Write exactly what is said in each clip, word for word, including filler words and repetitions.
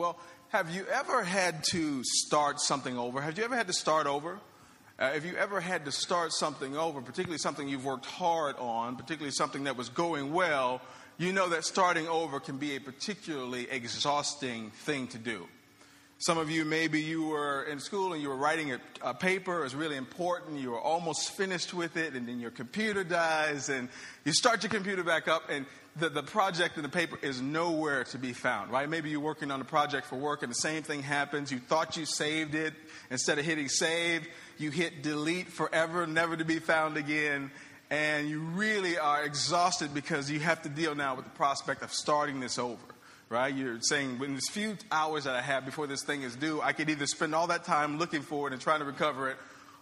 well, have you ever had to start something over? Have you ever had to start over? Uh, if you ever had to start something over, particularly something you've worked hard on, particularly something that was going well, you know that starting over can be a particularly exhausting thing to do. Some of you, maybe you were in school and you were writing a, a paper. It was really important. You were almost finished with it, and then your computer dies, and you start your computer back up, and the, the project in the paper is nowhere to be found, right? Maybe you're working on a project for work, and the same thing happens. You thought you saved it. Instead of hitting save, you hit delete forever, never to be found again, and you really are exhausted because you have to deal now with the prospect of starting this over. Right? You're saying, in these few hours that I have before this thing is due, I could either spend all that time looking for it and trying to recover it,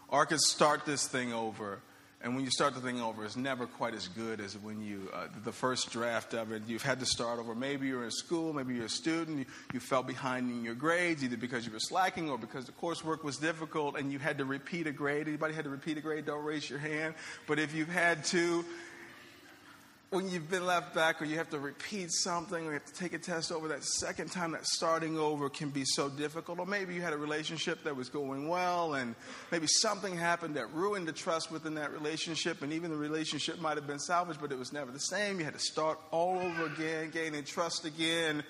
or I could start this thing over. And when you start the thing over, it's never quite as good as when you, uh, the first draft of it, you've had to start over. Maybe you're in school, maybe you're a student, you, you fell behind in your grades, either because you were slacking or because the coursework was difficult and you had to repeat a grade. Anybody had to repeat a grade? Don't raise your hand. But if you've had to, when you've been left back or you have to repeat something or you have to take a test over that second time, that starting over can be so difficult. Or maybe you had a relationship that was going well and maybe something happened that ruined the trust within that relationship, and even the relationship might have been salvaged, but it was never the same. You had to start all over again, gaining trust again.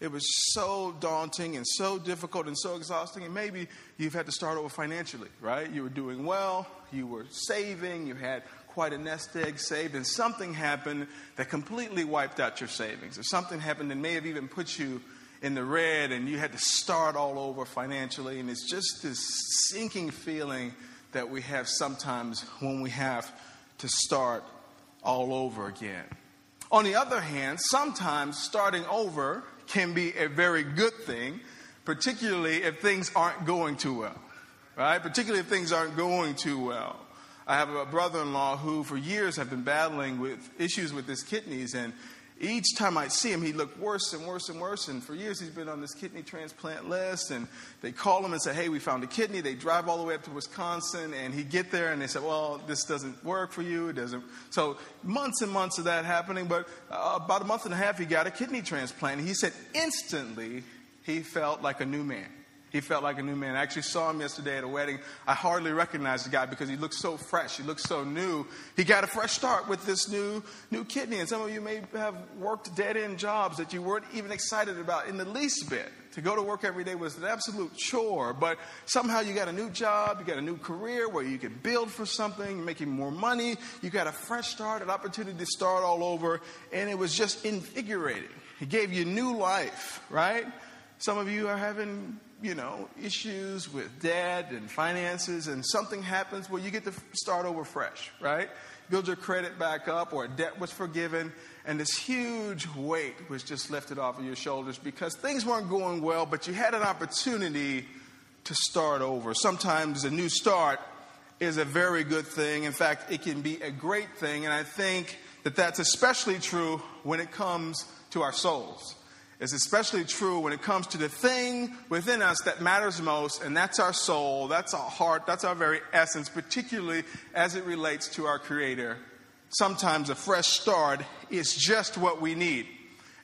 It was so daunting and so difficult and so exhausting. And maybe you've had to start over financially, right? You were doing well, you were saving, you had quite a nest egg saved, and something happened that completely wiped out your savings. Or something happened that may have even put you in the red, and you had to start all over financially. And it's just this sinking feeling that we have sometimes when we have to start all over again. On the other hand, sometimes starting over can be a very good thing, particularly if things aren't going too well, right? Particularly if things aren't going too well. I have a brother-in-law who for years have been battling with issues with his kidneys, and each time I'd see him, he looked worse and worse and worse, and for years he's been on this kidney transplant list, and they call him and say, hey, we found a kidney. They drive all the way up to Wisconsin, and he'd get there, and they said, well, this doesn't work for you. It doesn't. So months and months of that happening, but uh, about a month and a half, he got a kidney transplant, and he said instantly he felt like a new man. He felt like a new man. I actually saw him yesterday at a wedding. I hardly recognized the guy because he looked so fresh. He looked so new. He got a fresh start with this new new kidney. And some of you may have worked dead-end jobs that you weren't even excited about in the least bit. To go to work every day was an absolute chore. But somehow you got a new job. You got a new career where you can build for something. You're making more money. You got a fresh start, an opportunity to start all over. And it was just invigorating. It gave you new life, right? Some of you are having, you know, issues with debt and finances, and something happens where you get to start over fresh, right? Build your credit back up, or debt was forgiven, and this huge weight was just lifted off of your shoulders because things weren't going well, but you had an opportunity to start over. Sometimes a new start is a very good thing. In fact, it can be a great thing, and I think that that's especially true when it comes to our souls. It's especially true when it comes to the thing within us that matters most, and that's our soul, that's our heart, that's our very essence, particularly as it relates to our Creator. Sometimes a fresh start is just what we need.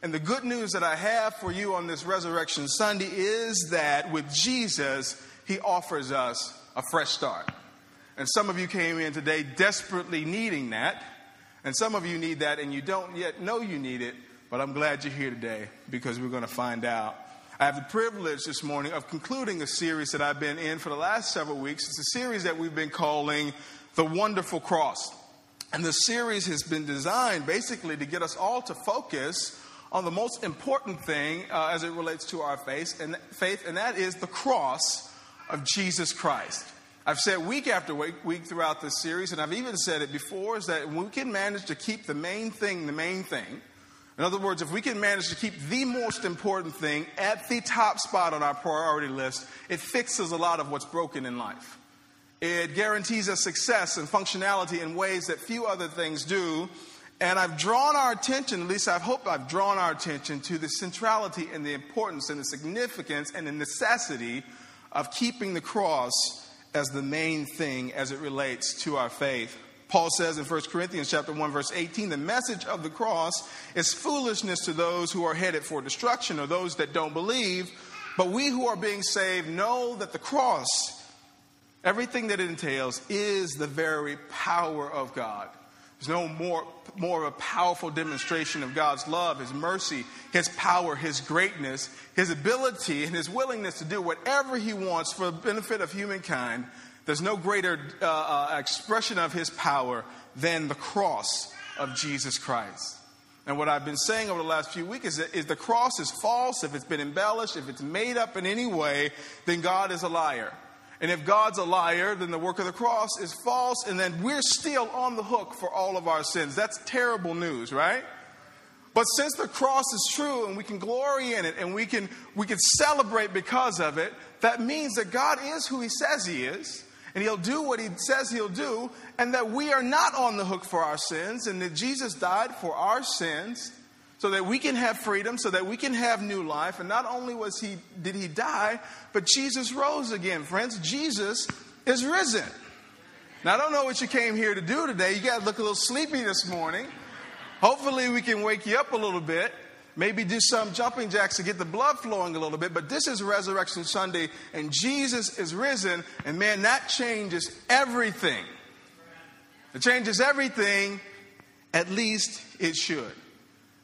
And the good news that I have for you on this Resurrection Sunday is that with Jesus, He offers us a fresh start. And some of you came in today desperately needing that, and some of you need that and you don't yet know you need it. But I'm glad you're here today because we're going to find out. I have the privilege this morning of concluding a series that I've been in for the last several weeks. It's a series that we've been calling The Wonderful Cross. And the series has been designed basically to get us all to focus on the most important thing uh, as it relates to our faith and, faith, and that is the cross of Jesus Christ. I've said week after week, week throughout this series, and I've even said it before, is that we can manage to keep the main thing the main thing. In other words, if we can manage to keep the most important thing at the top spot on our priority list, it fixes a lot of what's broken in life. It guarantees us success and functionality in ways that few other things do. And I've drawn our attention, at least I hope I've drawn our attention, to the centrality and the importance and the significance and the necessity of keeping the cross as the main thing as it relates to our faith. Paul says in First Corinthians chapter one, verse eighteen, the message of the cross is foolishness to those who are headed for destruction or those that don't believe, But we who are being saved know that the cross, everything that it entails, is the very power of God. There's no more, more of a powerful demonstration of God's love, His mercy, His power, His greatness, His ability, and His willingness to do whatever He wants for the benefit of humankind. There's no greater uh, uh, expression of His power than the cross of Jesus Christ. And what I've been saying over the last few weeks is that is the cross is false. If it's been embellished, if it's made up in any way, then God is a liar. And if God's a liar, then the work of the cross is false, and then we're still on the hook for all of our sins. That's terrible news, right? But since the cross is true and we can glory in it and we can, we can celebrate because of it, that means that God is who He says He is. And He'll do what He says He'll do, and that we are not on the hook for our sins, and that Jesus died for our sins so that we can have freedom, so that we can have new life. And not only was he did He die, but Jesus rose again, friends. Jesus is risen. Now, I don't know what you came here to do today. You got to look a little sleepy this morning. Hopefully, we can wake you up a little bit. Maybe do some jumping jacks to get the blood flowing a little bit. But this is Resurrection Sunday, and Jesus is risen. And man, that changes everything. It changes everything. At least it should.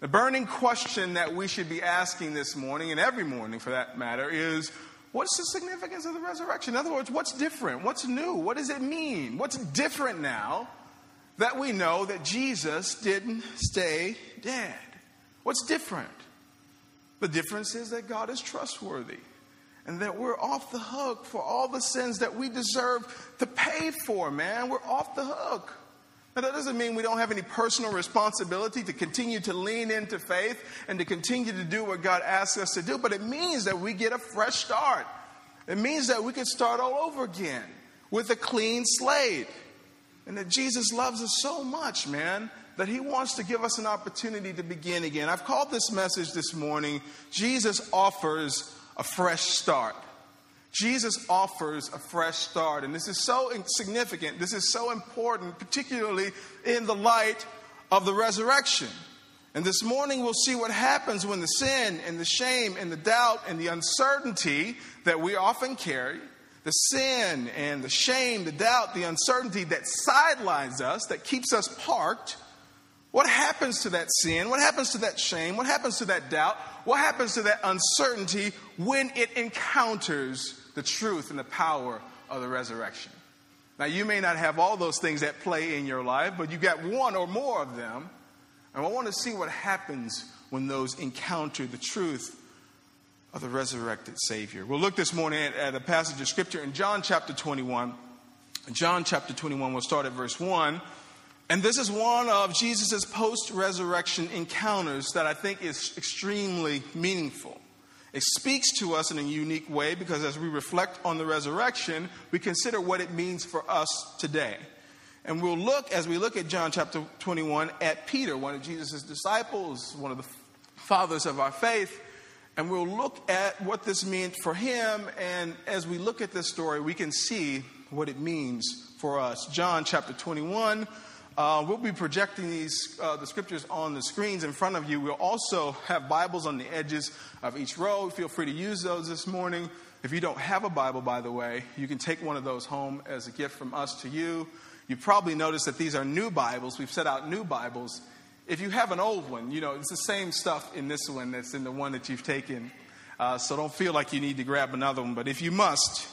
The burning question that we should be asking this morning, and every morning for that matter, is what's the significance of the resurrection? In other words, what's different? What's new? What does it mean? What's different now that we know that Jesus didn't stay dead? What's different? The difference is that God is trustworthy and that we're off the hook for all the sins that we deserve to pay for, man. We're off the hook. Now, that doesn't mean we don't have any personal responsibility to continue to lean into faith and to continue to do what God asks us to do, but it means that we get a fresh start. It means that we can start all over again with a clean slate, and that Jesus loves us so much, man, that He wants to give us an opportunity to begin again. I've called this message this morning, Jesus offers a fresh start. Jesus offers a fresh start. And this is so significant. This is so important, particularly in the light of the resurrection. And this morning we'll see what happens when the sin and the shame and the doubt and the uncertainty that we often carry, the sin and the shame, the doubt, the uncertainty that sidelines us, that keeps us parked. What happens to that sin? What happens to that shame? What happens to that doubt? What happens to that uncertainty when it encounters the truth and the power of the resurrection? Now, you may not have all those things that play in your life, but you got one or more of them. And I want to see what happens when those encounter the truth of the resurrected Savior. We'll look this morning at, at a passage of Scripture in John chapter twenty-one. In John chapter twenty-one, we'll start at verse one. And this is one of Jesus' post-resurrection encounters that I think is extremely meaningful. It speaks to us in a unique way because as we reflect on the resurrection, we consider what it means for us today. And we'll look, as we look at John chapter twenty-one, at Peter, one of Jesus' disciples, one of the fathers of our faith. And we'll look at what this meant for him. And as we look at this story, we can see what it means for us. John chapter twenty-one. Uh, we'll be projecting these uh, the scriptures on the screens in front of you. We'll also have Bibles on the edges of each row. Feel free to use those this morning. If you don't have a Bible, by the way, you can take one of those home as a gift from us to you. You probably noticed that these are new Bibles. We've set out new Bibles. If you have an old one, you know, it's the same stuff in this one that's in the one that you've taken. Uh, so don't feel like you need to grab another one. But if you must,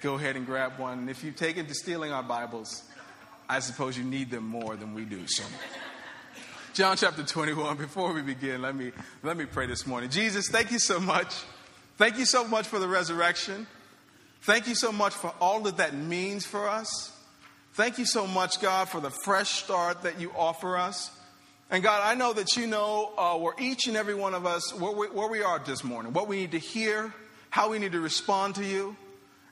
go ahead and grab one. And if you take it to stealing our Bibles, I suppose you need them more than we do. So, John chapter twenty-one, before we begin, let me, let me pray this morning. Jesus, thank you so much. Thank you so much for the resurrection. Thank you so much for all that that means for us. Thank you so much, God, for the fresh start that you offer us. And God, I know that you know uh, where each and every one of us, where we, where we are this morning, what we need to hear, how we need to respond to you.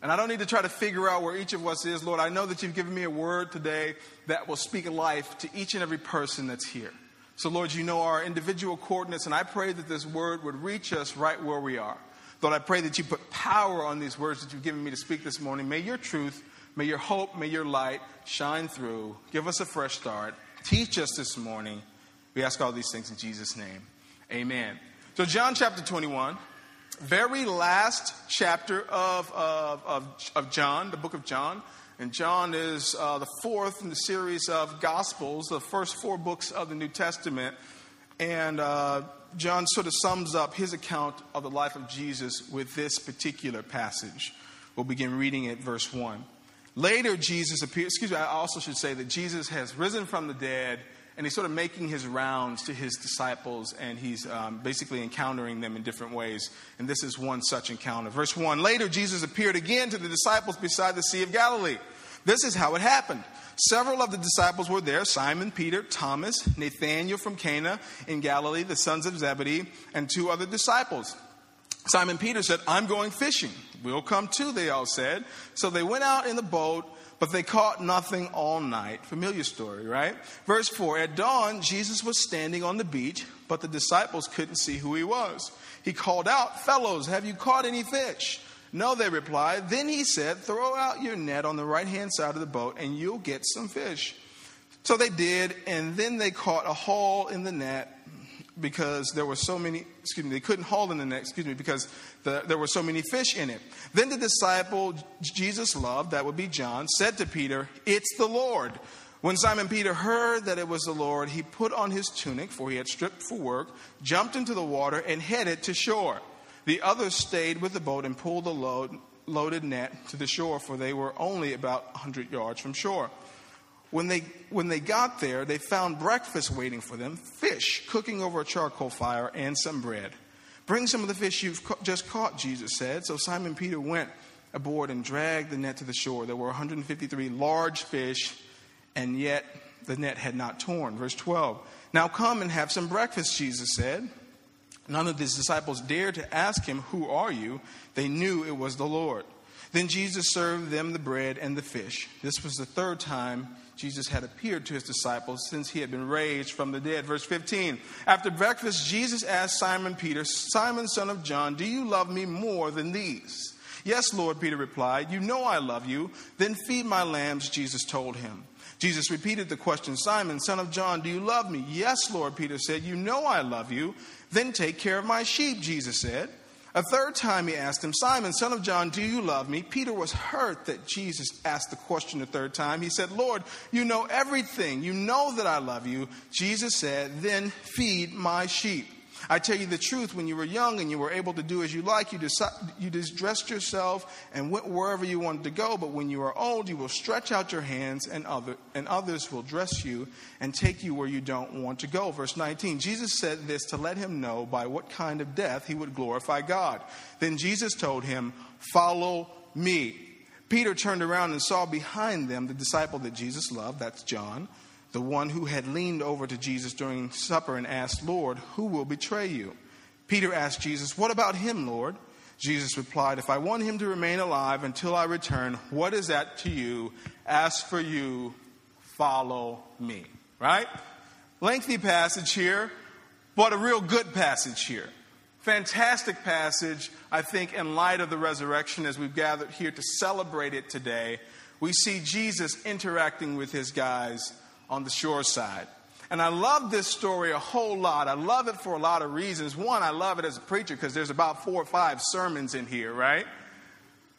And I don't need to try to figure out where each of us is. Lord, I know that you've given me a word today that will speak life to each and every person that's here. So, Lord, you know our individual coordinates, and I pray that this word would reach us right where we are. Lord, I pray that you put power on these words that you've given me to speak this morning. May your truth, may your hope, may your light shine through. Give us a fresh start. Teach us this morning. We ask all these things in Jesus' name. Amen. So John chapter twenty-one. very last chapter of, of, of, of John, the book of John. And John is uh, the fourth in the series of Gospels, the first four books of the New Testament. And uh, John sort of sums up his account of the life of Jesus with this particular passage. We'll begin reading at verse one. Later, Jesus appeared. Excuse me, I also should say that Jesus has risen from the dead, and he's sort of making his rounds to his disciples, and he's um, basically encountering them in different ways. And this is one such encounter. Verse one, later Jesus appeared again to the disciples beside the Sea of Galilee. This is how it happened. Several of the disciples were there, Simon, Peter, Thomas, Nathanael from Cana in Galilee, the sons of Zebedee, and two other disciples. Simon Peter said, I'm going fishing. We'll come too, they all said. So they went out in the boat, but they caught nothing all night. Familiar story, right? Verse four, at dawn, Jesus was standing on the beach, but the disciples couldn't see who he was. He called out, fellows, have you caught any fish? No, they replied. Then he said, throw out your net on the right-hand side of the boat, and you'll get some fish. So they did, and then they caught a haul in the net, because there were so many, excuse me, they couldn't haul in the net, excuse me, because the, there were so many fish in it. Then the disciple Jesus loved, that would be John, said to Peter, it's the Lord. When Simon Peter heard that it was the Lord, he put on his tunic, for he had stripped for work, jumped into the water, and headed to shore. The others stayed with the boat and pulled the load, loaded net to the shore, for they were only about one hundred yards from shore. When they when they got there, they found breakfast waiting for them, fish cooking over a charcoal fire and some bread. Bring some of the fish you've just caught, Jesus said. So Simon Peter went aboard and dragged the net to the shore. There were one hundred fifty-three large fish, and yet the net had not torn. Verse twelve, now come and have some breakfast, Jesus said. None of his disciples dared to ask him, who are you? They knew it was the Lord. Then Jesus served them the bread and the fish. This was the third time Jesus had appeared to his disciples since he had been raised from the dead. Verse fifteen, after breakfast, Jesus asked Simon Peter, Simon, son of John, do you love me more than these? Yes, Lord, Peter replied, you know I love you. Then feed my lambs, Jesus told him. Jesus repeated the question, Simon, son of John, do you love me? Yes, Lord, Peter said, you know I love you. Then take care of my sheep, Jesus said. A third time he asked him, Simon, son of John, do you love me? Peter was hurt that Jesus asked the question a third time. He said, Lord, you know everything. You know that I love you. Jesus said, then feed my sheep. I tell you the truth, when you were young and you were able to do as you like, you, decided, you dressed yourself and went wherever you wanted to go. But when you are old, you will stretch out your hands and, other, and others will dress you and take you where you don't want to go. Verse nineteen, Jesus said this to let him know by what kind of death he would glorify God. Then Jesus told him, follow me. Peter turned around and saw behind them the disciple that Jesus loved, that's John, the one who had leaned over to Jesus during supper and asked, Lord, who will betray you? Peter asked Jesus, what about him, Lord? Jesus replied, if I want him to remain alive until I return, what is that to you? As for you, follow me. Right? Lengthy passage here, but a real good passage here. Fantastic passage, I think, in light of the resurrection as we've gathered here to celebrate it today. We see Jesus interacting with his guys on the shore side. And I love this story a whole lot. I love it for a lot of reasons. One, I love it as a preacher because there's about four or five sermons in here, right?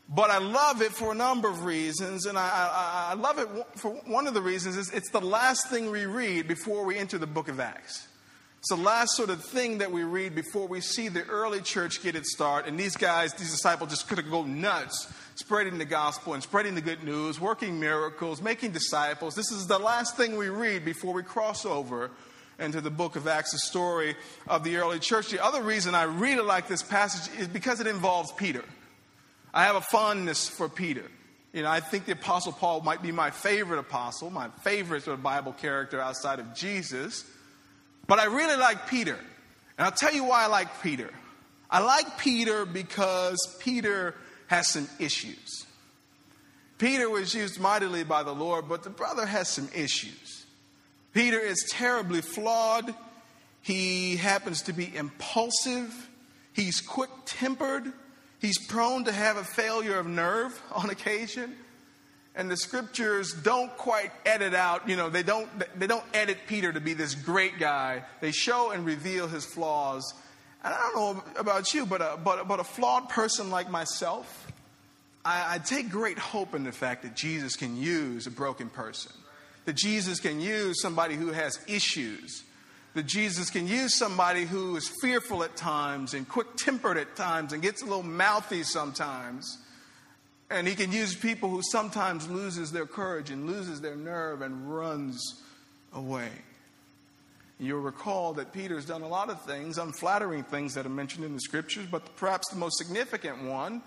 But I love it for a number of reasons. And I, I, I love it for one of the reasons is it's the last thing we read before we enter the book of Acts. It's the last sort of thing that we read before we see the early church get its start. And these guys, these disciples just could go nuts, spreading the gospel and spreading the good news, working miracles, making disciples. This is the last thing we read before we cross over into the book of Acts, the story of the early church. The other reason I really like this passage is because it involves Peter. I have a fondness for Peter. You know, I think the Apostle Paul might be my favorite apostle, my favorite sort of Bible character outside of Jesus. But I really like Peter. And I'll tell you why I like Peter. I like Peter because Peter has some issues. Peter was used mightily by the Lord, but the brother has some issues. Peter is terribly flawed. He happens to be impulsive. He's quick-tempered. He's prone to have a failure of nerve on occasion. And the scriptures don't quite edit out, you know, they don't they don't edit Peter to be this great guy. They show and reveal his flaws. And I don't know about you, but a, but, but a flawed person like myself, I, I take great hope in the fact that Jesus can use a broken person, that Jesus can use somebody who has issues, that Jesus can use somebody who is fearful at times and quick-tempered at times and gets a little mouthy sometimes. And he can use people who sometimes loses their courage and loses their nerve and runs away. You'll recall that Peter's done a lot of things, unflattering things that are mentioned in the scriptures, but perhaps the most significant one,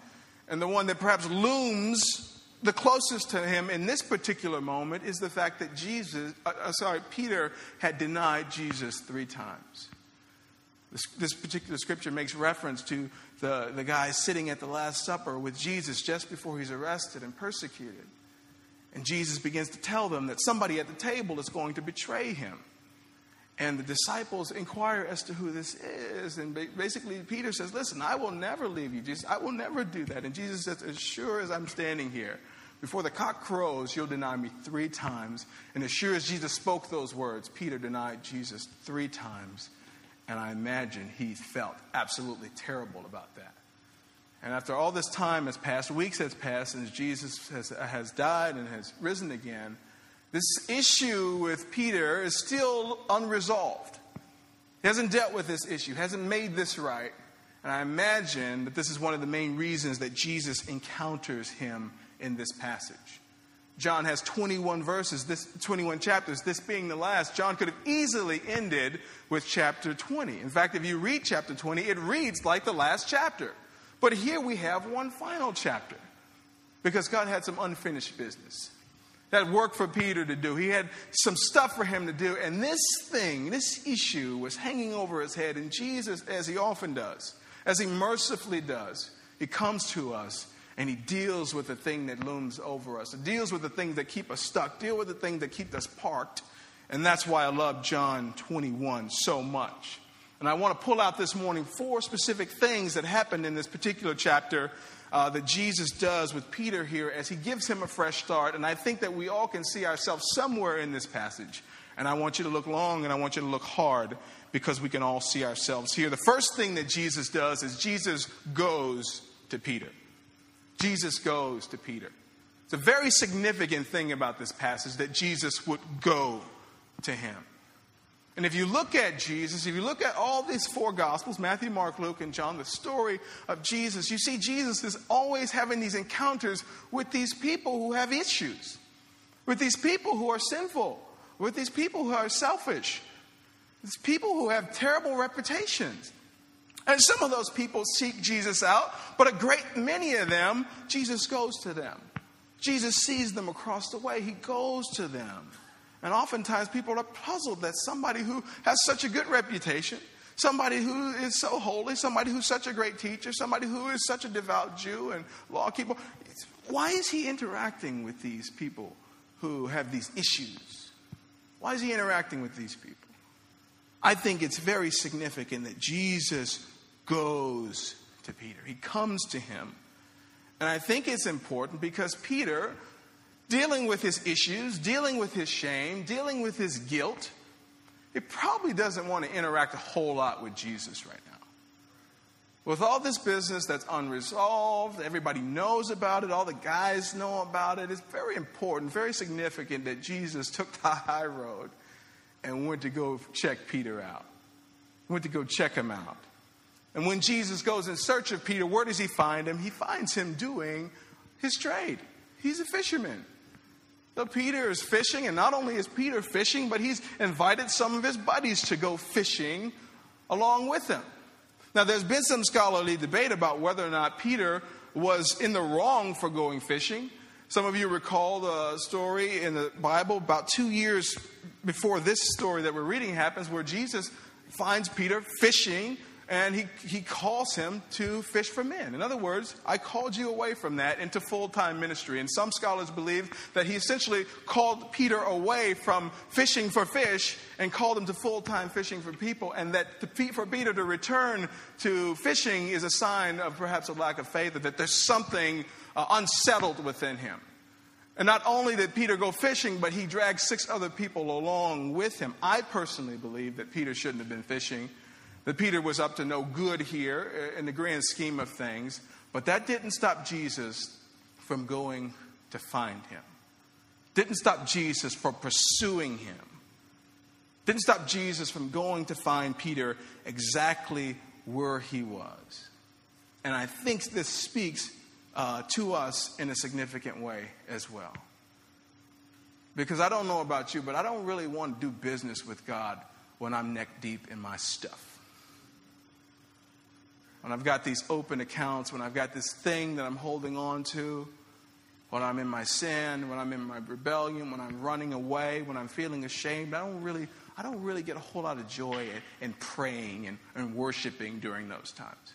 and the one that perhaps looms the closest to him in this particular moment, is the fact that Jesus, uh, sorry, Peter had denied Jesus three times. This, this particular scripture makes reference to the, the guy sitting at the Last Supper with Jesus just before he's arrested and persecuted. And Jesus begins to tell them that somebody at the table is going to betray him. And the disciples inquire as to who this is. And basically Peter says, listen, I will never leave you, Jesus. I will never do that. And Jesus says, as sure as I'm standing here, before the cock crows, you'll deny me three times. And as sure as Jesus spoke those words, Peter denied Jesus three times. And I imagine he felt absolutely terrible about that. And after all this time has passed, weeks has passed, and Jesus has, has died and has risen again, this issue with Peter is still unresolved. He hasn't dealt with this issue, hasn't made this right. And I imagine that this is one of the main reasons that Jesus encounters him in this passage. John has twenty-one verses, this twenty-one chapters, this being the last. John could have easily ended with chapter twenty. In fact, if you read chapter twenty, it reads like the last chapter. But here we have one final chapter, because God had some unfinished business. That work for Peter to do. He had some stuff for him to do. And this thing, this issue was hanging over his head. And Jesus, as he often does, as he mercifully does, he comes to us and he deals with the thing that looms over us. He deals with the things that keep us stuck. Deal with the things that keep us parked. And that's why I love John twenty-one so much. And I want to pull out this morning four specific things that happened in this particular chapter Uh, that Jesus does with Peter here as he gives him a fresh start. And I think that we all can see ourselves somewhere in this passage. And I want you to look long and I want you to look hard, because we can all see ourselves here. The first thing that Jesus does is Jesus goes to Peter. Jesus goes to Peter. It's a very significant thing about this passage that Jesus would go to him. And if you look at Jesus, if you look at all these four Gospels, Matthew, Mark, Luke, and John, the story of Jesus, you see Jesus is always having these encounters with these people who have issues, with these people who are sinful, with these people who are selfish, these people who have terrible reputations. And some of those people seek Jesus out, but a great many of them, Jesus goes to them. Jesus sees them across the way. He goes to them. And oftentimes people are puzzled that somebody who has such a good reputation, somebody who is so holy, somebody who's such a great teacher, somebody who is such a devout Jew and law keeper, why is he interacting with these people who have these issues? Why is he interacting with these people? I think it's very significant that Jesus goes to Peter. He comes to him. And I think it's important because Peter, dealing with his issues, dealing with his shame, dealing with his guilt, he probably doesn't want to interact a whole lot with Jesus right now. With all this business that's unresolved, everybody knows about it, all the guys know about it, it's very important, very significant that Jesus took the high road and went to go check Peter out. Went to go check him out. And when Jesus goes in search of Peter, where does he find him? He finds him doing his trade. He's a fisherman. So Peter is fishing, and not only is Peter fishing, but he's invited some of his buddies to go fishing along with him. Now, there's been some scholarly debate about whether or not Peter was in the wrong for going fishing. Some of you recall the story in the Bible about two years before this story that we're reading happens, where Jesus finds Peter fishing, and he, he calls him to fish for men. In other words, I called you away from that into full-time ministry. And some scholars believe that he essentially called Peter away from fishing for fish and called him to full-time fishing for people. And that to, for Peter to return to fishing is a sign of perhaps a lack of faith, that there's something uh, unsettled within him. And not only did Peter go fishing, but he dragged six other people along with him. I personally believe that Peter shouldn't have been fishing. that Peter was up to no good here in the grand scheme of things. But that didn't stop Jesus from going to find him. Didn't stop Jesus from pursuing him. Didn't stop Jesus from going to find Peter exactly where he was. And I think this speaks uh, to us in a significant way as well. Because I don't know about you, but I don't really want to do business with God when I'm neck deep in my stuff. When I've got these open accounts, when I've got this thing that I'm holding on to, when I'm in my sin, when I'm in my rebellion, when I'm running away, when I'm feeling ashamed, I don't really, I don't really get a whole lot of joy in, in praying and, and worshiping during those times.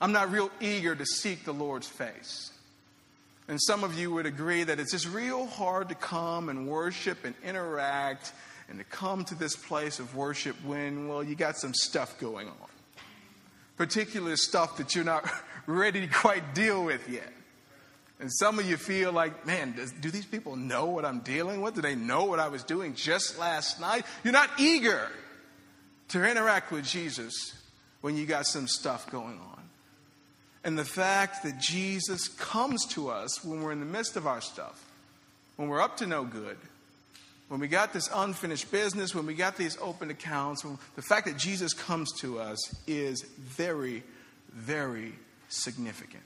I'm not real eager to seek the Lord's face. And some of you would agree that it's just real hard to come and worship and interact and to come to this place of worship when, well, you got some stuff going on. Particular stuff that you're not ready to quite deal with yet. And some of you feel like, man, does, do these people know what I'm dealing with? Do they know what I was doing just last night? You're not eager to interact with Jesus when you got some stuff going on. And the fact that Jesus comes to us when we're in the midst of our stuff, when we're up to no good, when we got this unfinished business, when we got these open accounts, when, the fact that Jesus comes to us is very, very significant.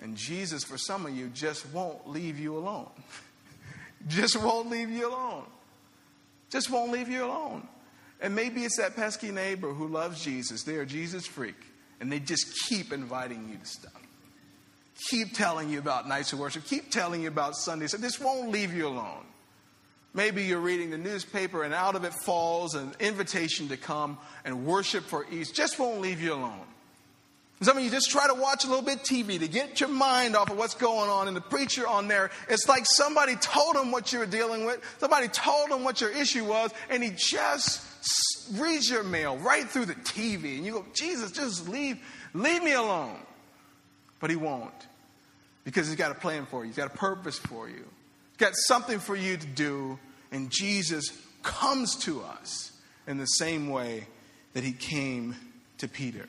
And Jesus, for some of you, just won't leave you alone. Just won't leave you alone. Just won't leave you alone. And maybe it's that pesky neighbor who loves Jesus. They're a Jesus freak. And they just keep inviting you to stuff. Keep telling you about nights of worship. Keep telling you about Sundays. So this won't leave you alone. Maybe you're reading the newspaper and out of it falls an invitation to come and worship for Easter. Just won't leave you alone. Some of you just try to watch a little bit T V to get your mind off of what's going on. And the preacher on there, it's like somebody told him what you were dealing with. Somebody told him what your issue was. And he just reads your mail right through the T V. And you go, Jesus, just leave, leave me alone. But he won't. Because he's got a plan for you. He's got a purpose for you. He's got something for you to do. And Jesus comes to us in the same way that he came to Peter.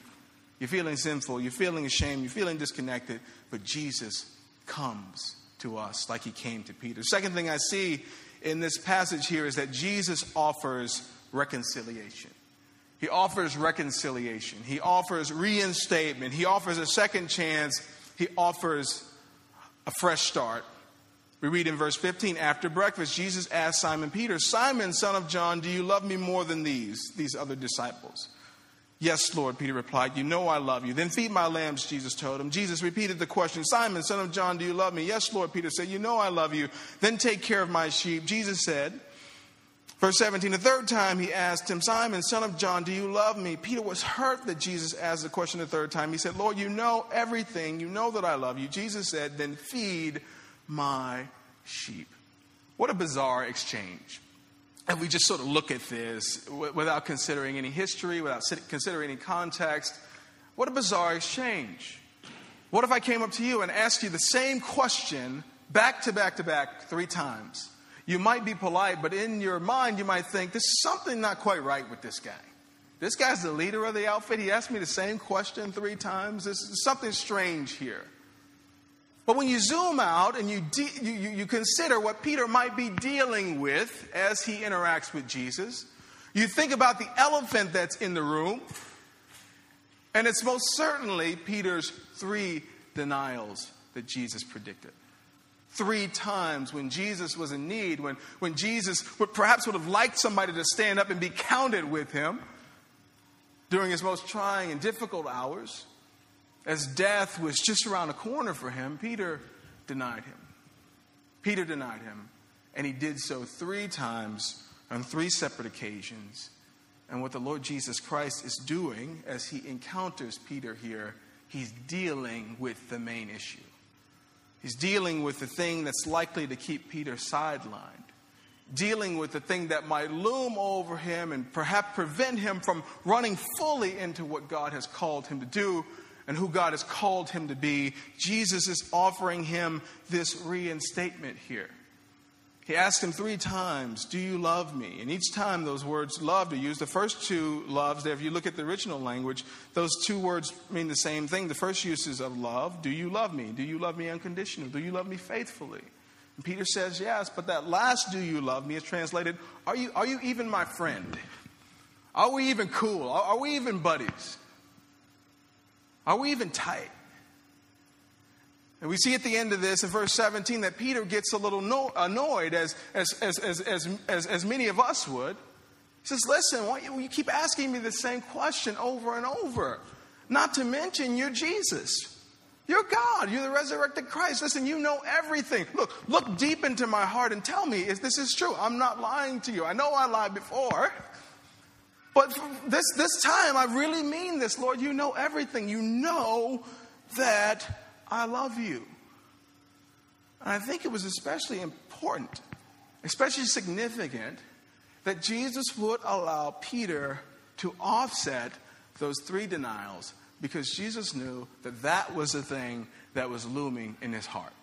You're feeling sinful, you're feeling ashamed, you're feeling disconnected, but Jesus comes to us like he came to Peter. Second thing I see in this passage here is that Jesus offers reconciliation. He offers reconciliation. He offers reinstatement. He offers a second chance. He offers a fresh start. We read in verse fifteen, after breakfast, Jesus asked Simon Peter, Simon, son of John, do you love me more than these, these other disciples? Yes, Lord, Peter replied, you know I love you. Then feed my lambs, Jesus told him. Jesus repeated the question, Simon, son of John, do you love me? Yes, Lord, Peter said, you know I love you. Then take care of my sheep. Jesus said, verse seventeen, the third time he asked him, Simon, son of John, do you love me? Peter was hurt that Jesus asked the question the third time. He said, Lord, you know everything. You know that I love you. Jesus said, then feed my sheep. What a bizarre exchange. And we just sort of look at this without considering any history, without considering any context. What a bizarre exchange. What if I came up to you and asked you the same question back to back to back three times? You might be polite, but in your mind you might think, there's something not quite right with this guy. This guy's the leader of the outfit. He asked me the same question three times. There's something strange here. But when you zoom out and you, de- you, you, you consider what Peter might be dealing with as he interacts with Jesus, you think about the elephant that's in the room, and it's most certainly Peter's three denials that Jesus predicted. Three times when Jesus was in need, when, when Jesus would perhaps would have liked somebody to stand up and be counted with him during his most trying and difficult hours. As death was just around the corner for him, Peter denied him. Peter denied him. And he did so three times on three separate occasions. And what the Lord Jesus Christ is doing as he encounters Peter here, he's dealing with the main issue. He's dealing with the thing that's likely to keep Peter sidelined. Dealing with the thing that might loom over him and perhaps prevent him from running fully into what God has called him to do. And who God has called him to be, Jesus is offering him this reinstatement here. He asked him three times, do you love me? And each time those words loved are used. The first two loves, if you look at the original language, those two words mean the same thing. The first use is of love. Do you love me? Do you love me unconditionally? Do you love me faithfully? And Peter says yes, but that last do you love me is translated, are you, are you even my friend? Are we even cool? Are, are we even buddies? Are we even tight? And we see at the end of this, in verse seventeen, that Peter gets a little no, annoyed, as as, as, as, as, as as many of us would. He says, listen, why you, you keep asking me the same question over and over? Not to mention, you're Jesus. You're God. You're the resurrected Christ. Listen, you know everything. Look, look deep into my heart and tell me if this is true. I'm not lying to you. I know I lied before. But this, this time, I really mean this, Lord. You know everything. You know that I love you. And I think it was especially important, especially significant, that Jesus would allow Peter to offset those three denials, because Jesus knew that that was the thing that was looming in his heart.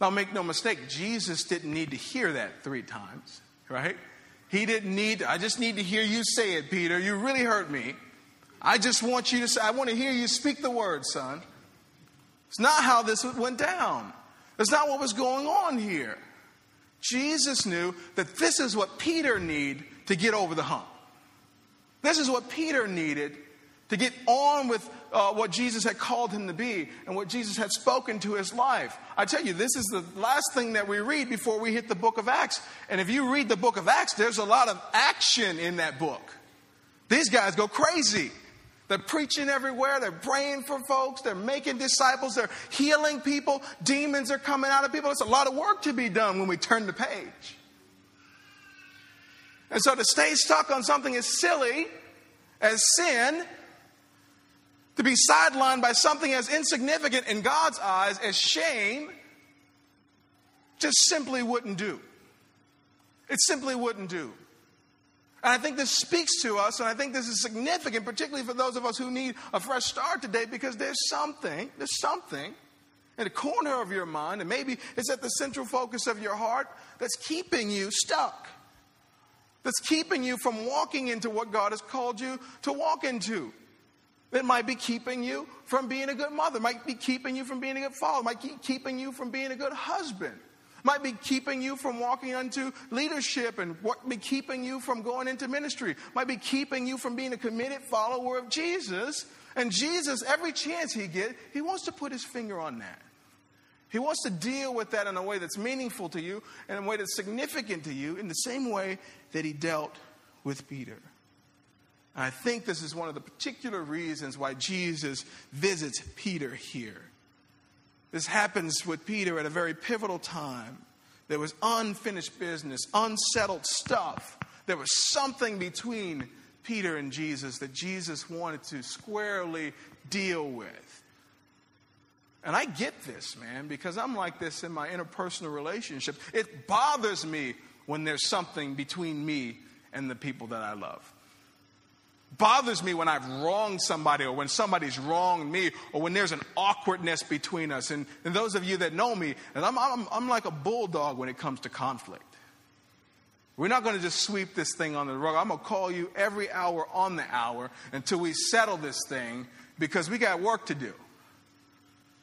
Now, make no mistake, Jesus didn't need to hear that three times, right? He didn't need, I just need to hear you say it, Peter. You really hurt me. I just want you to say, I want to hear you speak the word, son. It's not how this went down. It's not what was going on here. Jesus knew that this is what Peter needed to get over the hump. This is what Peter needed to get on with uh, what Jesus had called him to be and what Jesus had spoken to his life. I tell you, this is the last thing that we read before we hit the book of Acts. And if you read the book of Acts, there's a lot of action in that book. These guys go crazy. They're preaching everywhere. They're praying for folks. They're making disciples. They're healing people. Demons are coming out of people. It's a lot of work to be done when we turn the page. And so to stay stuck on something as silly as sin, to be sidelined by something as insignificant in God's eyes as shame, just simply wouldn't do. It simply wouldn't do. And I think this speaks to us, and I think this is significant, particularly for those of us who need a fresh start today, because there's something, there's something in the corner of your mind, and maybe it's at the central focus of your heart, that's keeping you stuck, that's keeping you from walking into what God has called you to walk into. It might be keeping you from being a good mother, might be keeping you from being a good father, might be keeping you from being a good husband. Might be keeping you from walking into leadership, and what be keeping you from going into ministry. Might be keeping you from being a committed follower of Jesus. And Jesus, every chance he gets, he wants to put his finger on that. He wants to deal with that in a way that's meaningful to you, in a way that's significant to you, in the same way that he dealt with Peter. And I think this is one of the particular reasons why Jesus visits Peter here. This happens with Peter at a very pivotal time. There was unfinished business, unsettled stuff. There was something between Peter and Jesus that Jesus wanted to squarely deal with. And I get this, man, because I'm like this in my interpersonal relationships. It bothers me when there's something between me and the people that I love. Bothers me when I've wronged somebody, or when somebody's wronged me, or when there's an awkwardness between us. And, and those of you that know me, and I'm, I'm, I'm like a bulldog when it comes to conflict. We're not going to just sweep this thing under the rug. I'm going to call you every hour on the hour until we settle this thing, because we got work to do.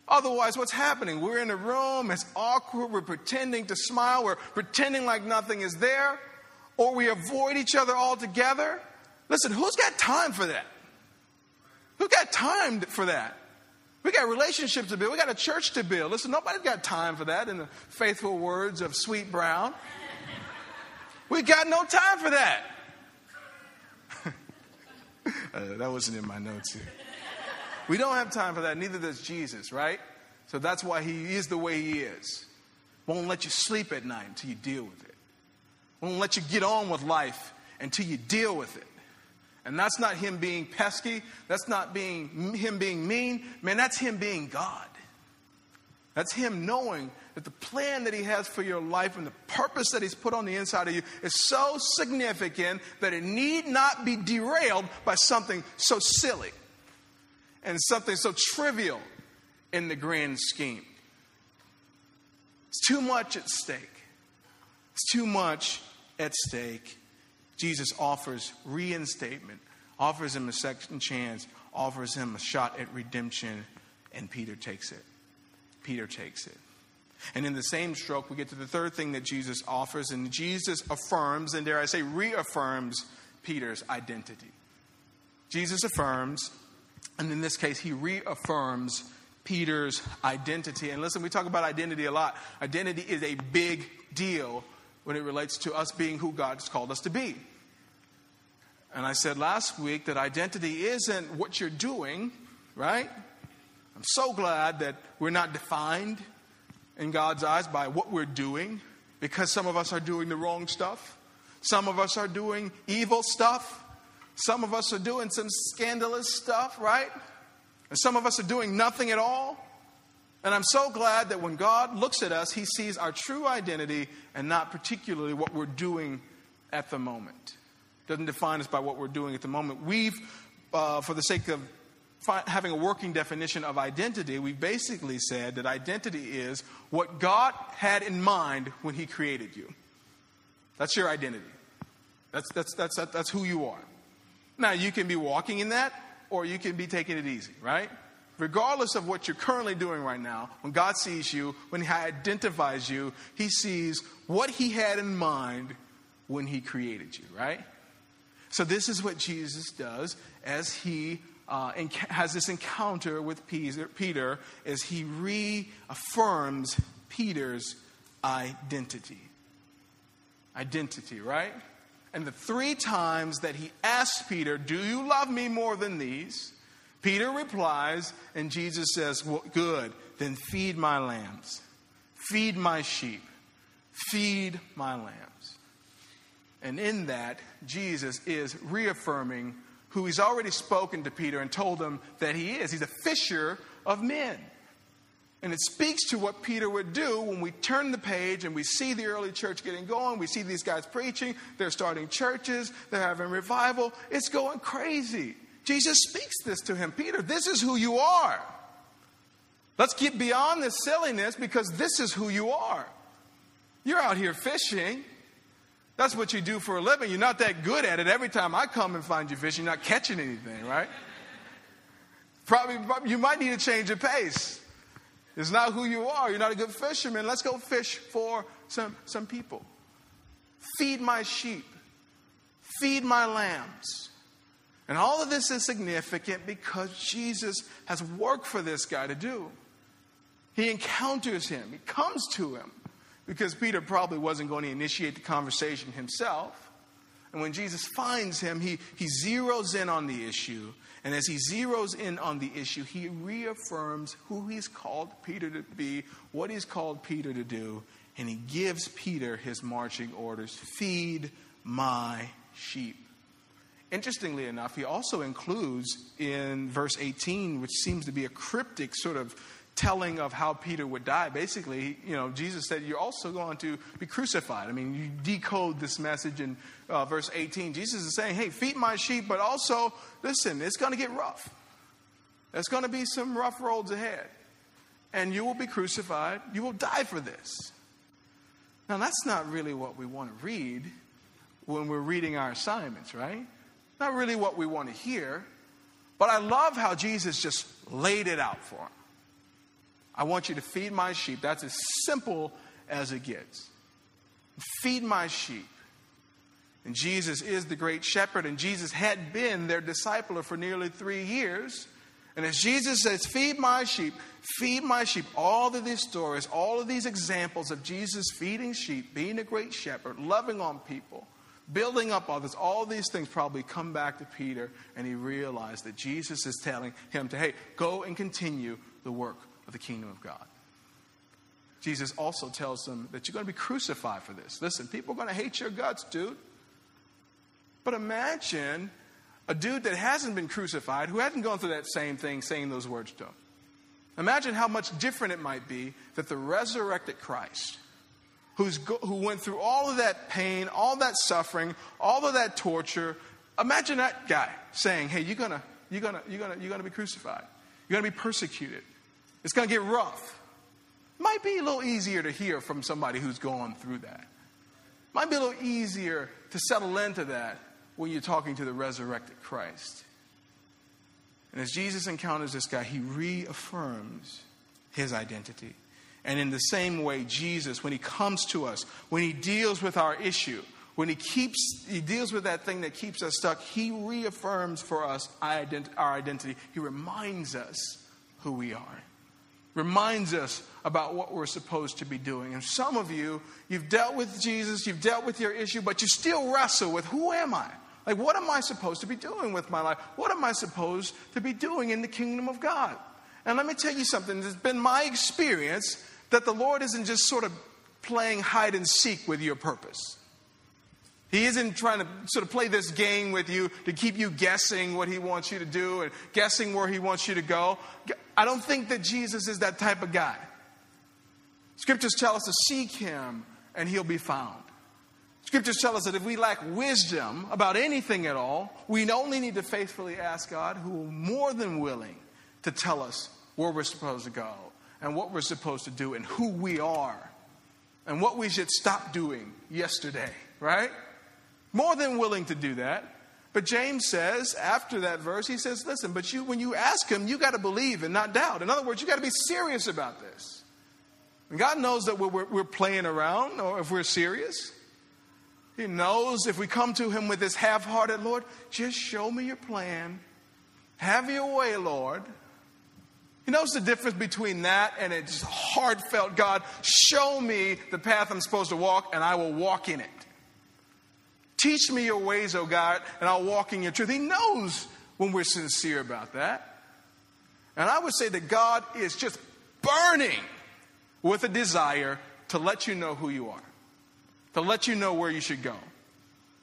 Otherwise, what's happening? We're in a room, it's awkward, we're pretending to smile, we're pretending like nothing is there, or we avoid each other altogether. Listen, who's got time for that? Who got time for that? We got relationships to build. We got a church to build. Listen, nobody's got time for that, in the faithful words of Sweet Brown. We got no time for that. uh, that wasn't in my notes here. We don't have time for that. Neither does Jesus, right? So that's why he is the way he is. Won't let you sleep at night until you deal with it. Won't let you get on with life until you deal with it. And that's not him being pesky. That's not being him being mean. Man, that's him being God. That's him knowing that the plan that he has for your life and the purpose that he's put on the inside of you is so significant that it need not be derailed by something so silly and something so trivial in the grand scheme. It's too much at stake. It's too much at stake. Jesus offers reinstatement, offers him a second chance, offers him a shot at redemption, and Peter takes it. Peter takes it. And in the same stroke, we get to the third thing that Jesus offers, and Jesus affirms, and dare I say, reaffirms Peter's identity. Jesus affirms, and in this case, he reaffirms Peter's identity. And listen, we talk about identity a lot. Identity is a big deal when it relates to us being who God's called us to be. And I said last week that identity isn't what you're doing, right? I'm so glad that we're not defined in God's eyes by what we're doing, because some of us are doing the wrong stuff. Some of us are doing evil stuff. Some of us are doing some scandalous stuff, right? And some of us are doing nothing at all. And I'm so glad that when God looks at us, he sees our true identity and not particularly what we're doing at the moment. Doesn't define us by what we're doing at the moment. We've, uh, for the sake of fi- having a working definition of identity, we basically said that identity is what God had in mind when he created you. That's your identity. That's, that's, that's, that's, that's who you are. Now, you can be walking in that, or you can be taking it easy, right? Regardless of what you're currently doing right now, when God sees you, when he identifies you, he sees what he had in mind when he created you, right? So this is what Jesus does as he uh, enc- has this encounter with Peter, Peter as he reaffirms Peter's identity. Identity, right? And the three times that he asks Peter, "Do you love me more than these?" Peter replies, and Jesus says, "Well, good, then feed my lambs. Feed my sheep. Feed my lambs." And in that, Jesus is reaffirming who he's already spoken to Peter and told him that he is. He's a fisher of men. And it speaks to what Peter would do when we turn the page and we see the early church getting going. We see these guys preaching. They're starting churches. They're having revival. It's going crazy. Jesus speaks this to him. Peter, this is who you are. Let's get beyond this silliness, because this is who you are. You're out here fishing. That's what you do for a living. You're not that good at it. Every time I come and find you fishing, you're not catching anything, right? Probably, probably you might need to change your pace. It's not who you are. You're not a good fisherman. Let's go fish for some, some people. Feed my sheep. Feed my lambs. And all of this is significant because Jesus has work for this guy to do. He encounters him. He comes to him. Because Peter probably wasn't going to initiate the conversation himself. And when Jesus finds him, he, he zeroes in on the issue. And as he zeroes in on the issue, he reaffirms who he's called Peter to be, what he's called Peter to do. And he gives Peter his marching orders. Feed my sheep. Interestingly enough, he also includes in verse eighteen, which seems to be a cryptic sort of telling of how Peter would die. Basically, you know, Jesus said, you're also going to be crucified. I mean, you decode this message in uh, verse eighteen. Jesus is saying, hey, feed my sheep, but also, listen, it's going to get rough. There's going to be some rough roads ahead. And you will be crucified. You will die for this. Now, that's not really what we want to read when we're reading our assignments, right? Not really what we want to hear. But I love how Jesus just laid it out for him. I want you to feed my sheep. That's as simple as it gets. Feed my sheep. And Jesus is the great shepherd. And Jesus had been their disciple for nearly three years. And as Jesus says, feed my sheep, feed my sheep. All of these stories, all of these examples of Jesus feeding sheep, being a great shepherd, loving on people, building up others, all these things probably come back to Peter. And he realized that Jesus is telling him to, hey, go and continue the work of the kingdom of God. Jesus also tells them that you're going to be crucified for this. Listen, people are going to hate your guts, dude. But imagine a dude that hasn't been crucified, who hasn't gone through that same thing, saying those words to him. Imagine how much different it might be that the resurrected Christ, who's go- who went through all of that pain, all that suffering, all of that torture. Imagine that guy saying, "Hey, you're gonna, you're gonna, you're gonna, you're gonna be crucified. You're gonna be persecuted. It's going to get rough." Might be a little easier to hear from somebody who's going through that. Might be a little easier to settle into that when you're talking to the resurrected Christ. And as Jesus encounters this guy, he reaffirms his identity. And in the same way, Jesus, when he comes to us, when he deals with our issue, when he keeps, he deals with that thing that keeps us stuck, he reaffirms for us our identity. He reminds us who we are. Reminds us about what we're supposed to be doing. And some of you, you've dealt with Jesus, you've dealt with your issue, but you still wrestle with, who am I? Like, what am I supposed to be doing with my life? What am I supposed to be doing in the kingdom of God? And let me tell you something. It's been my experience that the Lord isn't just sort of playing hide and seek with your purpose. He isn't trying to sort of play this game with you to keep you guessing what he wants you to do and guessing where he wants you to go. I don't think that Jesus is that type of guy. Scriptures tell us to seek him and he'll be found. Scriptures tell us that if we lack wisdom about anything at all, we only need to faithfully ask God, who will more than willing to tell us where we're supposed to go and what we're supposed to do and who we are and what we should stop doing yesterday, right? More than willing to do that. But James says, after that verse, he says, listen, but you, when you ask him, you got to believe and not doubt. In other words, you got to be serious about this. And God knows that we're, we're playing around or if we're serious. He knows if we come to him with this half-hearted, Lord, just show me your plan. Have your way, Lord. He knows the difference between that and it's heartfelt, God, show me the path I'm supposed to walk and I will walk in it. Teach me your ways, O God, and I'll walk in your truth. He knows when we're sincere about that. And I would say that God is just burning with a desire to let you know who you are, to let you know where you should go.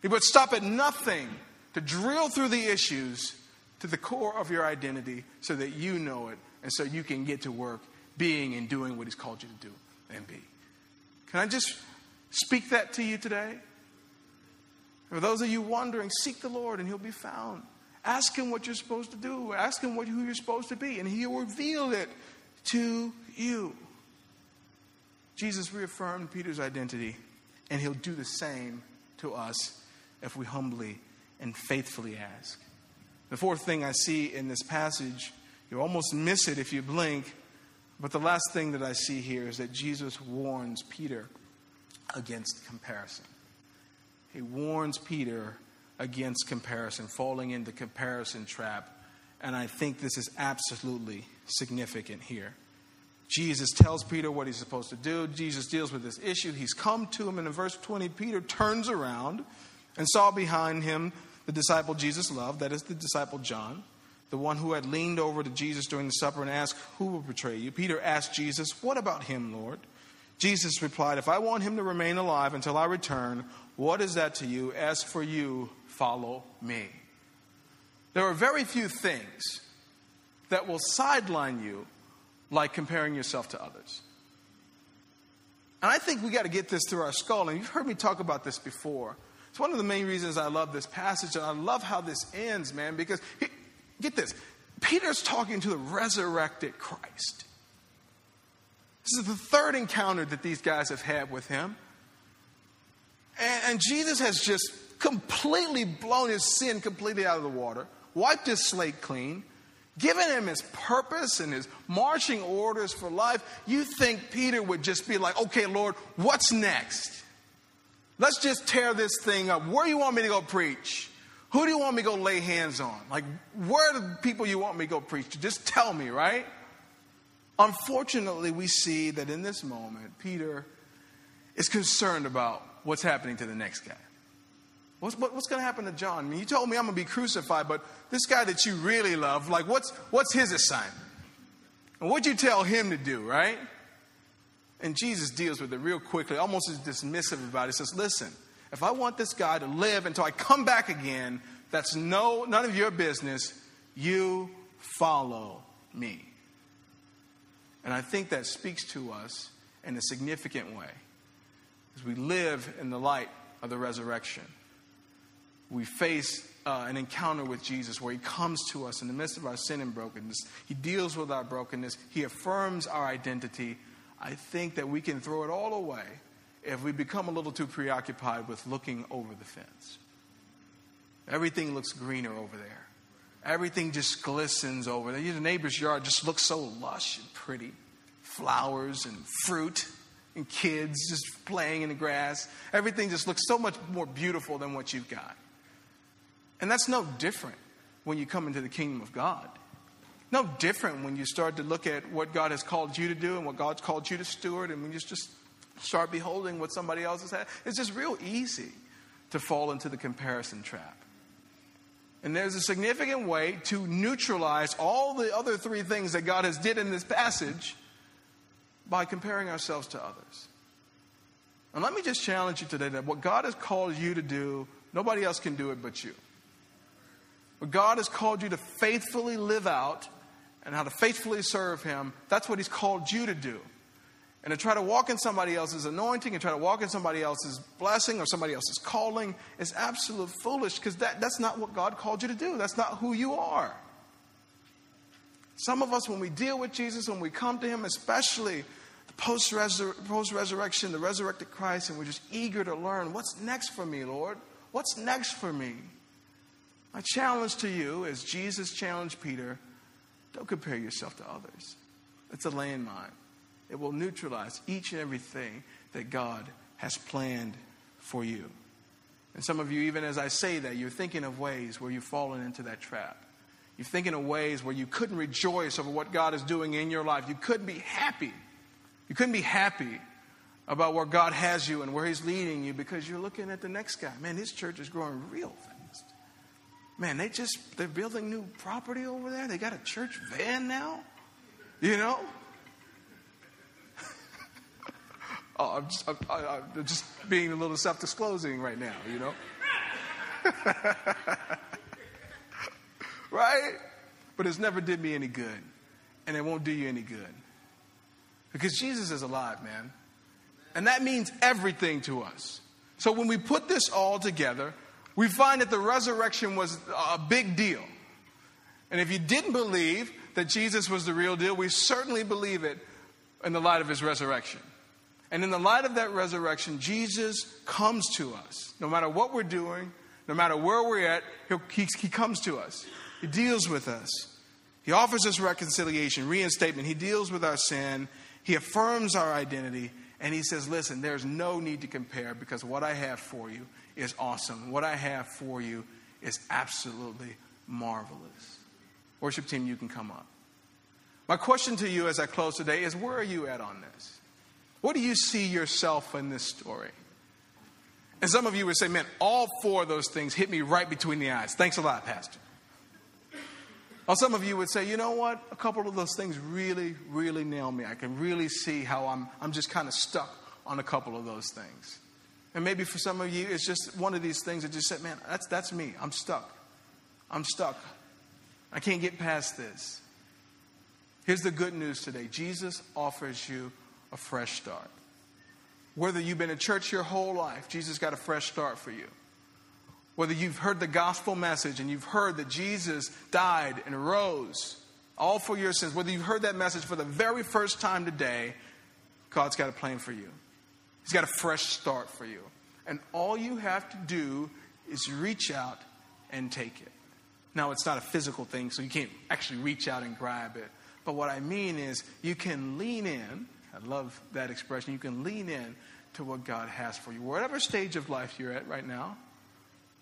He would stop at nothing to drill through the issues to the core of your identity so that you know it and so you can get to work being and doing what he's called you to do and be. Can I just speak that to you today? For those of you wondering, seek the Lord and he'll be found. Ask him what you're supposed to do. Ask him what, who you're supposed to be. And he'll reveal it to you. Jesus reaffirmed Peter's identity. And he'll do the same to us if we humbly and faithfully ask. The fourth thing I see in this passage, you almost miss it if you blink. But the last thing that I see here is that Jesus warns Peter against comparison. He warns Peter against comparison, falling into comparison trap. And I think this is absolutely significant here. Jesus tells Peter what he's supposed to do. Jesus deals with this issue. He's come to him. And in verse twenty, Peter turns around and saw behind him the disciple Jesus loved. That is the disciple John, the one who had leaned over to Jesus during the supper and asked, who will betray you? Peter asked Jesus, what about him, Lord? Jesus replied, if I want him to remain alive until I return, what is that to you? As for you, follow me. There are very few things that will sideline you like comparing yourself to others. And I think we got to get this through our skull. And you've heard me talk about this before. It's one of the main reasons I love this passage. And I love how this ends, man. Because, get this, Peter's talking to the resurrected Christ. This is the third encounter that these guys have had with him. And, and Jesus has just completely blown his sin completely out of the water, wiped his slate clean, given him his purpose and his marching orders for life. You think Peter would just be like, okay, Lord, what's next? Let's just tear this thing up. Where do you want me to go preach? Who do you want me to go lay hands on? Like, where are the people you want me to go preach to? Just tell me, right? Unfortunately, we see that in this moment, Peter is concerned about what's happening to the next guy. What's, what, what's going to happen to John? I mean, you told me I'm going to be crucified, but this guy that you really love, like, what's, what's his assignment? And what'd you tell him to do, right? And Jesus deals with it real quickly, almost is dismissive about it. He says, listen, if I want this guy to live until I come back again, that's no, none of your business. You follow me. And I think that speaks to us in a significant way. As we live in the light of the resurrection, we face uh, an encounter with Jesus where he comes to us in the midst of our sin and brokenness. He deals with our brokenness. He affirms our identity. I think that we can throw it all away have we become a little too preoccupied with looking over the fence? Everything looks greener over there. Everything just glistens over there. Your neighbor's yard just looks so lush and pretty. Flowers and fruit and kids just playing in the grass. Everything just looks so much more beautiful than what you've got. And that's no different when you come into the kingdom of God. No different when you start to look at what God has called you to do and what God's called you to steward, and when you just start beholding what somebody else has had. It's just real easy to fall into the comparison trap. And there's a significant way to neutralize all the other three things that God has did in this passage by comparing ourselves to others. And let me just challenge you today that what God has called you to do, nobody else can do it but you. What God has called you to faithfully live out and how to faithfully serve Him, that's what He's called you to do. And to try to walk in somebody else's anointing and try to walk in somebody else's blessing or somebody else's calling is absolute foolish, because that, that's not what God called you to do. That's not who you are. Some of us, when we deal with Jesus, when we come to Him, especially the post-resur- post-resurrection, the resurrected Christ, and we're just eager to learn, what's next for me, Lord? What's next for me? My challenge to you, as Jesus challenged Peter, don't compare yourself to others. It's a landmine. It will neutralize each and everything that God has planned for you. And some of you, even as I say that, you're thinking of ways where you've fallen into that trap. You're thinking of ways where you couldn't rejoice over what God is doing in your life. You couldn't be happy. You couldn't be happy about where God has you and where He's leading you, because you're looking at the next guy. Man, his church is growing real fast. Man, they just, they're building new property over there. They got a church van now. You know? Oh, I'm just, I'm, I'm just being a little self-disclosing right now, you know? Right? But it's never did me any good. And it won't do you any good. Because Jesus is alive, man. And that means everything to us. So when we put this all together, we find that the resurrection was a big deal. And if you didn't believe that Jesus was the real deal, we certainly believe it in the light of His resurrection. And in the light of that resurrection, Jesus comes to us. No matter what we're doing, no matter where we're at, he, he comes to us. He deals with us. He offers us reconciliation, reinstatement. He deals with our sin. He affirms our identity. And He says, listen, there's no need to compare, because what I have for you is awesome. What I have for you is absolutely marvelous. Worship team, you can come up. My question to you as I close today is, where are you at on this? What do you see yourself in this story? And some of you would say, man, all four of those things hit me right between the eyes. Thanks a lot, Pastor. Or some of you would say, you know what? A couple of those things really, really nail me. I can really see how I'm, I'm just kind of stuck on a couple of those things. And maybe for some of you, it's just one of these things that just said, man, that's, that's me. I'm stuck. I'm stuck. I can't get past this. Here's the good news today. Jesus offers you a fresh start. Whether you've been in church your whole life, Jesus got a fresh start for you. Whether you've heard the gospel message and you've heard that Jesus died and rose, all for your sins, whether you've heard that message for the very first time today, God's got a plan for you. He's got a fresh start for you. And all you have to do is reach out and take it. Now, it's not a physical thing, so you can't actually reach out and grab it. But what I mean is, you can lean in. I love that expression. You can lean in to what God has for you. Whatever stage of life you're at right now,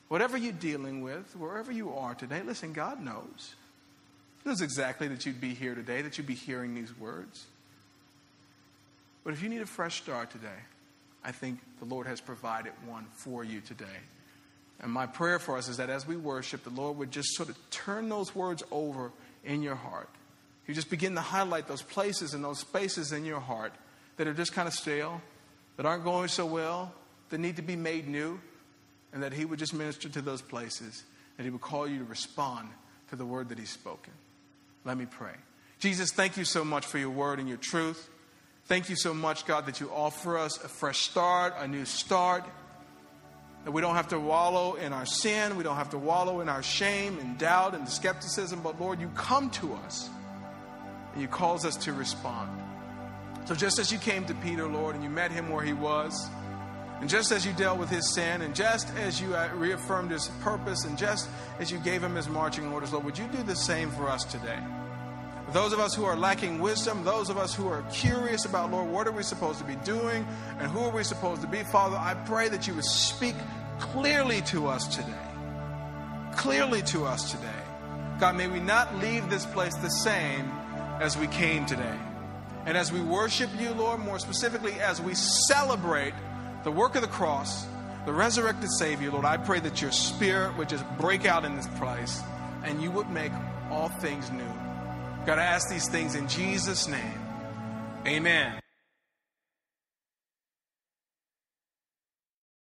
whatever you're dealing with, wherever you are today, listen, God knows. He knows exactly that you'd be here today, that you'd be hearing these words. But if you need a fresh start today, I think the Lord has provided one for you today. And my prayer for us is that as we worship, the Lord would just sort of turn those words over in your heart. You just begin to highlight those places and those spaces in your heart that are just kind of stale, that aren't going so well, that need to be made new, and that He would just minister to those places, that He would call you to respond to the word that He's spoken. Let me pray. Jesus, thank you so much for your word and your truth. Thank you so much, God, that you offer us a fresh start, a new start, that we don't have to wallow in our sin, we don't have to wallow in our shame and doubt and skepticism, but Lord, you come to us. And you calls us to respond. So just as you came to Peter, Lord, and you met him where he was, And just as you dealt with his sin, and just as you reaffirmed his purpose, and just as you gave him his marching orders, Lord, would you do the same for us today? Those of us who are lacking wisdom, those of us who are curious about, Lord, what are we supposed to be doing and who are we supposed to be? Father, I pray that you would speak clearly to us today. Clearly to us today. God, may we not leave this place the same as we came today. And as we worship you, Lord, more specifically, as we celebrate the work of the cross, the resurrected Savior, Lord, I pray that your Spirit would just break out in this place and you would make all things new. God, I ask these things in Jesus' name. Amen.